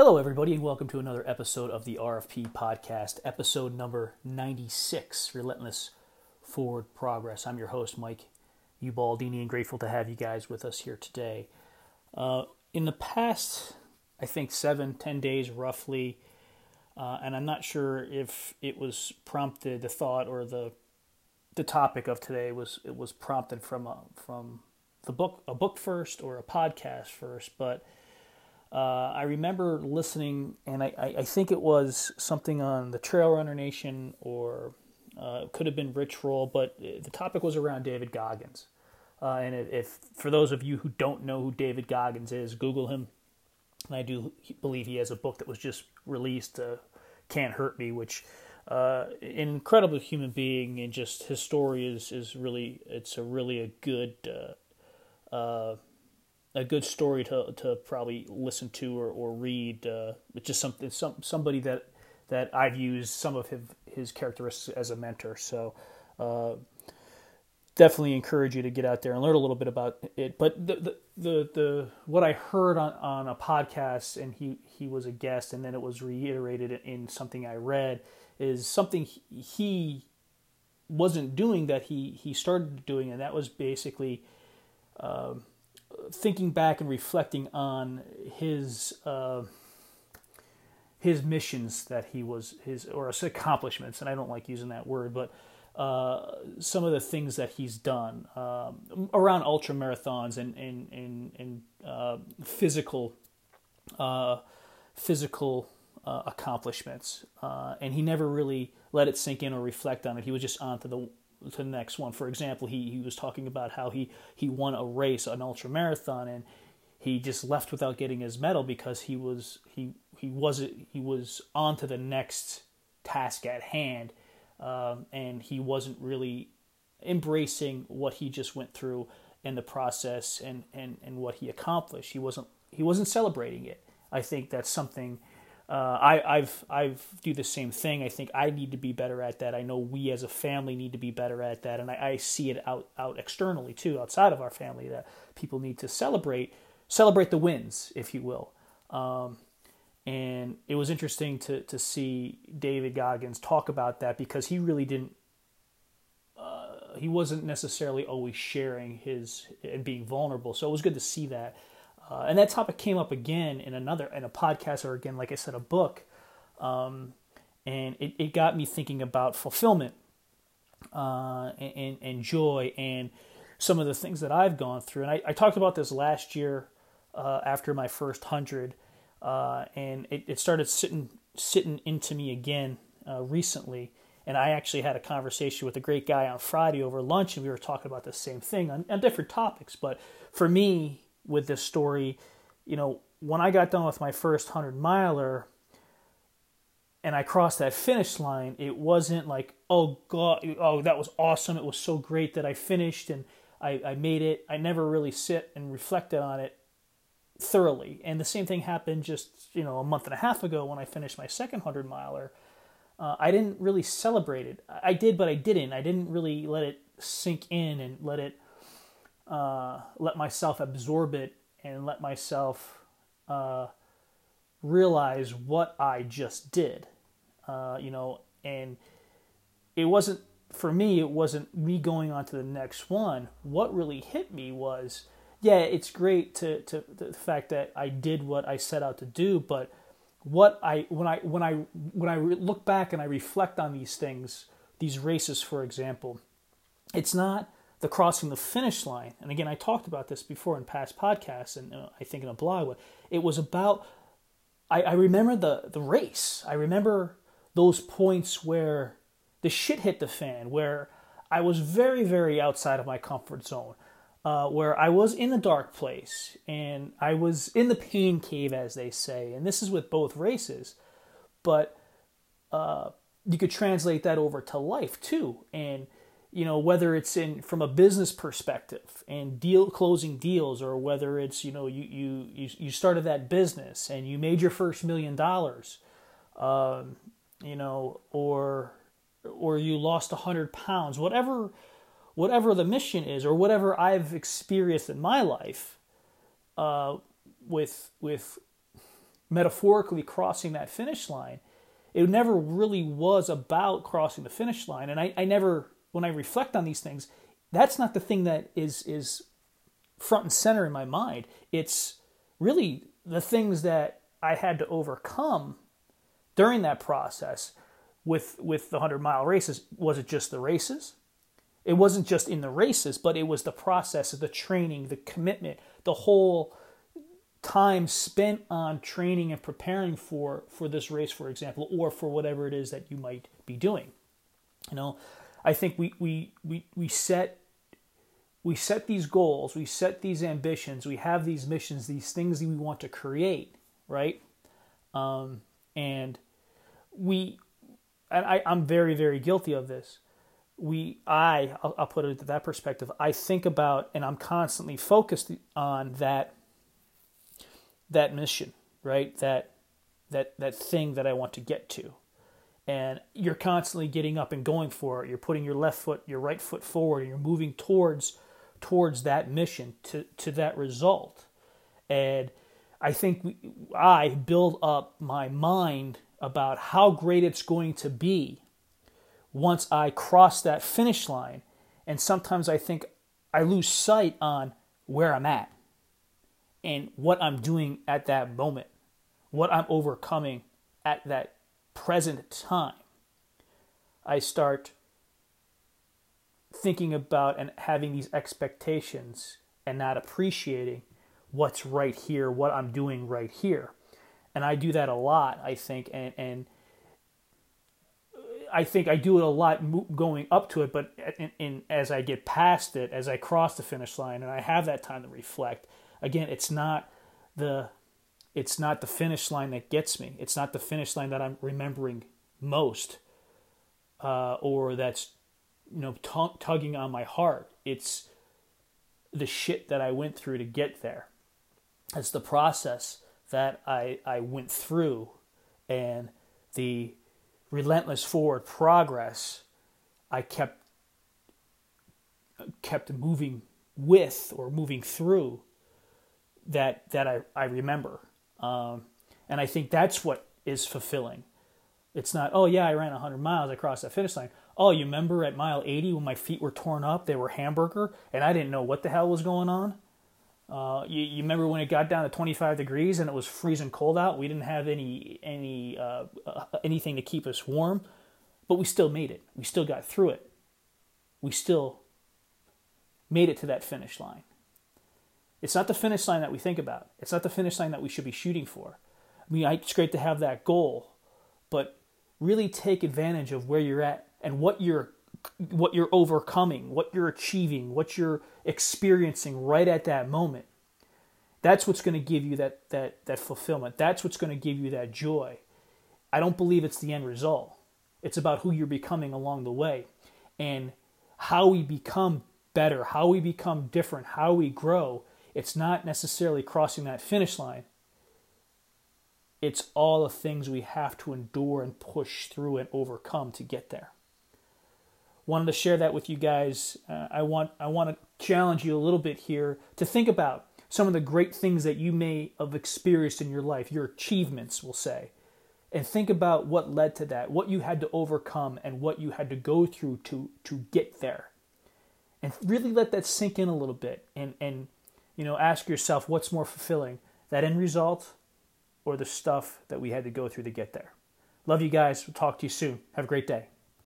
Hello, everybody, and welcome to another episode of the RFP podcast, episode number 96, Relentless Forward Progress. I'm your host, Mike Ubaldini, and grateful to have you guys with us here today. In the past, I think, 7-10 days roughly, and I'm not sure if it was prompted, the thought or the topic of today was prompted from a book first or a podcast first, but I remember listening, and I think it was something on the Trailrunner Nation, or it could have been Rich Roll, but the topic was around David Goggins. And if for those of you who don't know who David Goggins is, Google him. And I do believe he has a book that was just released, Can't Hurt Me, which an incredible human being, and just his story is really, it's a really a good a good story to probably listen to or read. It's just somebody that I've used some of his characteristics as a mentor. So definitely encourage you to get out there and learn a little bit about it. But the what I heard on a podcast, and he was a guest, and then it was reiterated in something I read, is something he wasn't doing that he started doing, and that was basically thinking back and reflecting on his missions that he was or his accomplishments, and I don't like using that word, but some of the things that he's done around ultra marathons and physical accomplishments, and he never really let it sink in or reflect on it. He was just on to the next one. For example, he was talking about how he won a race, an ultra marathon, and he just left without getting his medal because he was on to the next task at hand, and he wasn't really embracing what he just went through and the process and what he accomplished. He wasn't celebrating it. I think that's something. I've do the same thing. I think I need to be better at that. I know we as a family need to be better at that, and I see it out externally too, outside of our family, that people need to celebrate the wins, if you will. And it was interesting to see David Goggins talk about that, because he really didn't. He wasn't necessarily always sharing his and being vulnerable. So it was good to see that. And that topic came up again in a podcast, or again, like I said, a book. And it got me thinking about fulfillment and joy, and some of the things that I've gone through. And I talked about this last year after my first 100, and it started sitting into me again recently. And I actually had a conversation with a great guy on Friday over lunch, and we were talking about the same thing on different topics. But for me, with this story, you know, when I got done with my first 100-miler and I crossed that finish line, it wasn't like, oh, God, oh, that was awesome. It was so great that I finished and I made it. I never really sit and reflected on it thoroughly. And the same thing happened just, you know, a month and a half ago when I finished my second 100-miler. I didn't really celebrate it. I did, but I didn't. I didn't really let it sink in and let myself absorb it and let myself realize what I just did, you know. And it wasn't, for me, it wasn't me going on to the next one. What really hit me was, yeah, it's great to the fact that I did what I set out to do, but when I look back and I reflect on these things, these races, for example, it's not the crossing the finish line. And again, I talked about this before in past podcasts, and I think in a blog, it was about, I remember the race. I remember those points where the shit hit the fan, where I was very, very outside of my comfort zone, where I was in the dark place, and I was in the pain cave, as they say. And this is with both races, but you could translate that over to life too. And you know, whether it's from a business perspective and closing deals, or whether it's, you know, you started that business and you made your first $1 million, you know, or you lost 100 pounds, whatever the mission is, or whatever I've experienced in my life, with metaphorically crossing that finish line, it never really was about crossing the finish line. And I never, when I reflect on these things, that's not the thing that is front and center in my mind. It's really the things that I had to overcome during that process with the 100-mile races. Was it just the races? It wasn't just in the races, but it was the process of the training, the commitment, the whole time spent on training and preparing for this race, for example, or for whatever it is that you might be doing. You know, I think we set these goals, we set these ambitions, we have these missions, these things that we want to create, right? And I'm very, very guilty of this. I'll put it into that perspective. I think about, and I'm constantly focused on that mission, right? That thing that I want to get to. And you're constantly getting up and going for it. You're putting your left foot, your right foot forward, and you're moving towards that mission, to that result. And I think I build up my mind about how great it's going to be once I cross that finish line. And sometimes I think I lose sight on where I'm at and what I'm doing at that moment, what I'm overcoming at that present time. I start thinking about and having these expectations and not appreciating what's right here, what I'm doing right here. And I do that a lot, I think, and I think I do it a lot going up to it, but as I get past it, as I cross the finish line and I have that time to reflect, again, it's not the finish line that gets me. It's not the finish line that I'm remembering most, or that's, you know, tugging on my heart. It's the shit that I went through to get there. It's the process that I went through and the relentless forward progress I kept moving with or moving through that I remember. And I think that's what is fulfilling. It's not, oh yeah, I ran 100 miles, I crossed that finish line. Oh, you remember at mile 80 when my feet were torn up, they were hamburger, and I didn't know what the hell was going on? You remember when it got down to 25 degrees and it was freezing cold out? We didn't have anything to keep us warm, but we still made it. We still got through it. We still made it to that finish line. It's not the finish line that we think about. It's not the finish line that we should be shooting for. I mean, it's great to have that goal, but really take advantage of where you're at and what you're overcoming, what you're achieving, what you're experiencing right at that moment. That's what's going to give you that fulfillment. That's what's going to give you that joy. I don't believe it's the end result. It's about who you're becoming along the way and how we become better, how we become different, how we grow. It's not necessarily crossing that finish line. It's all the things we have to endure and push through and overcome to get there. Wanted to share that with you guys. I want to challenge you a little bit here to think about some of the great things that you may have experienced in your life, your achievements, we'll say, and think about what led to that, what you had to overcome and what you had to go through to get there. And really let that sink in a little bit and you know, ask yourself what's more fulfilling, that end result or the stuff that we had to go through to get there. Love you guys. We'll talk to you soon. Have a great day.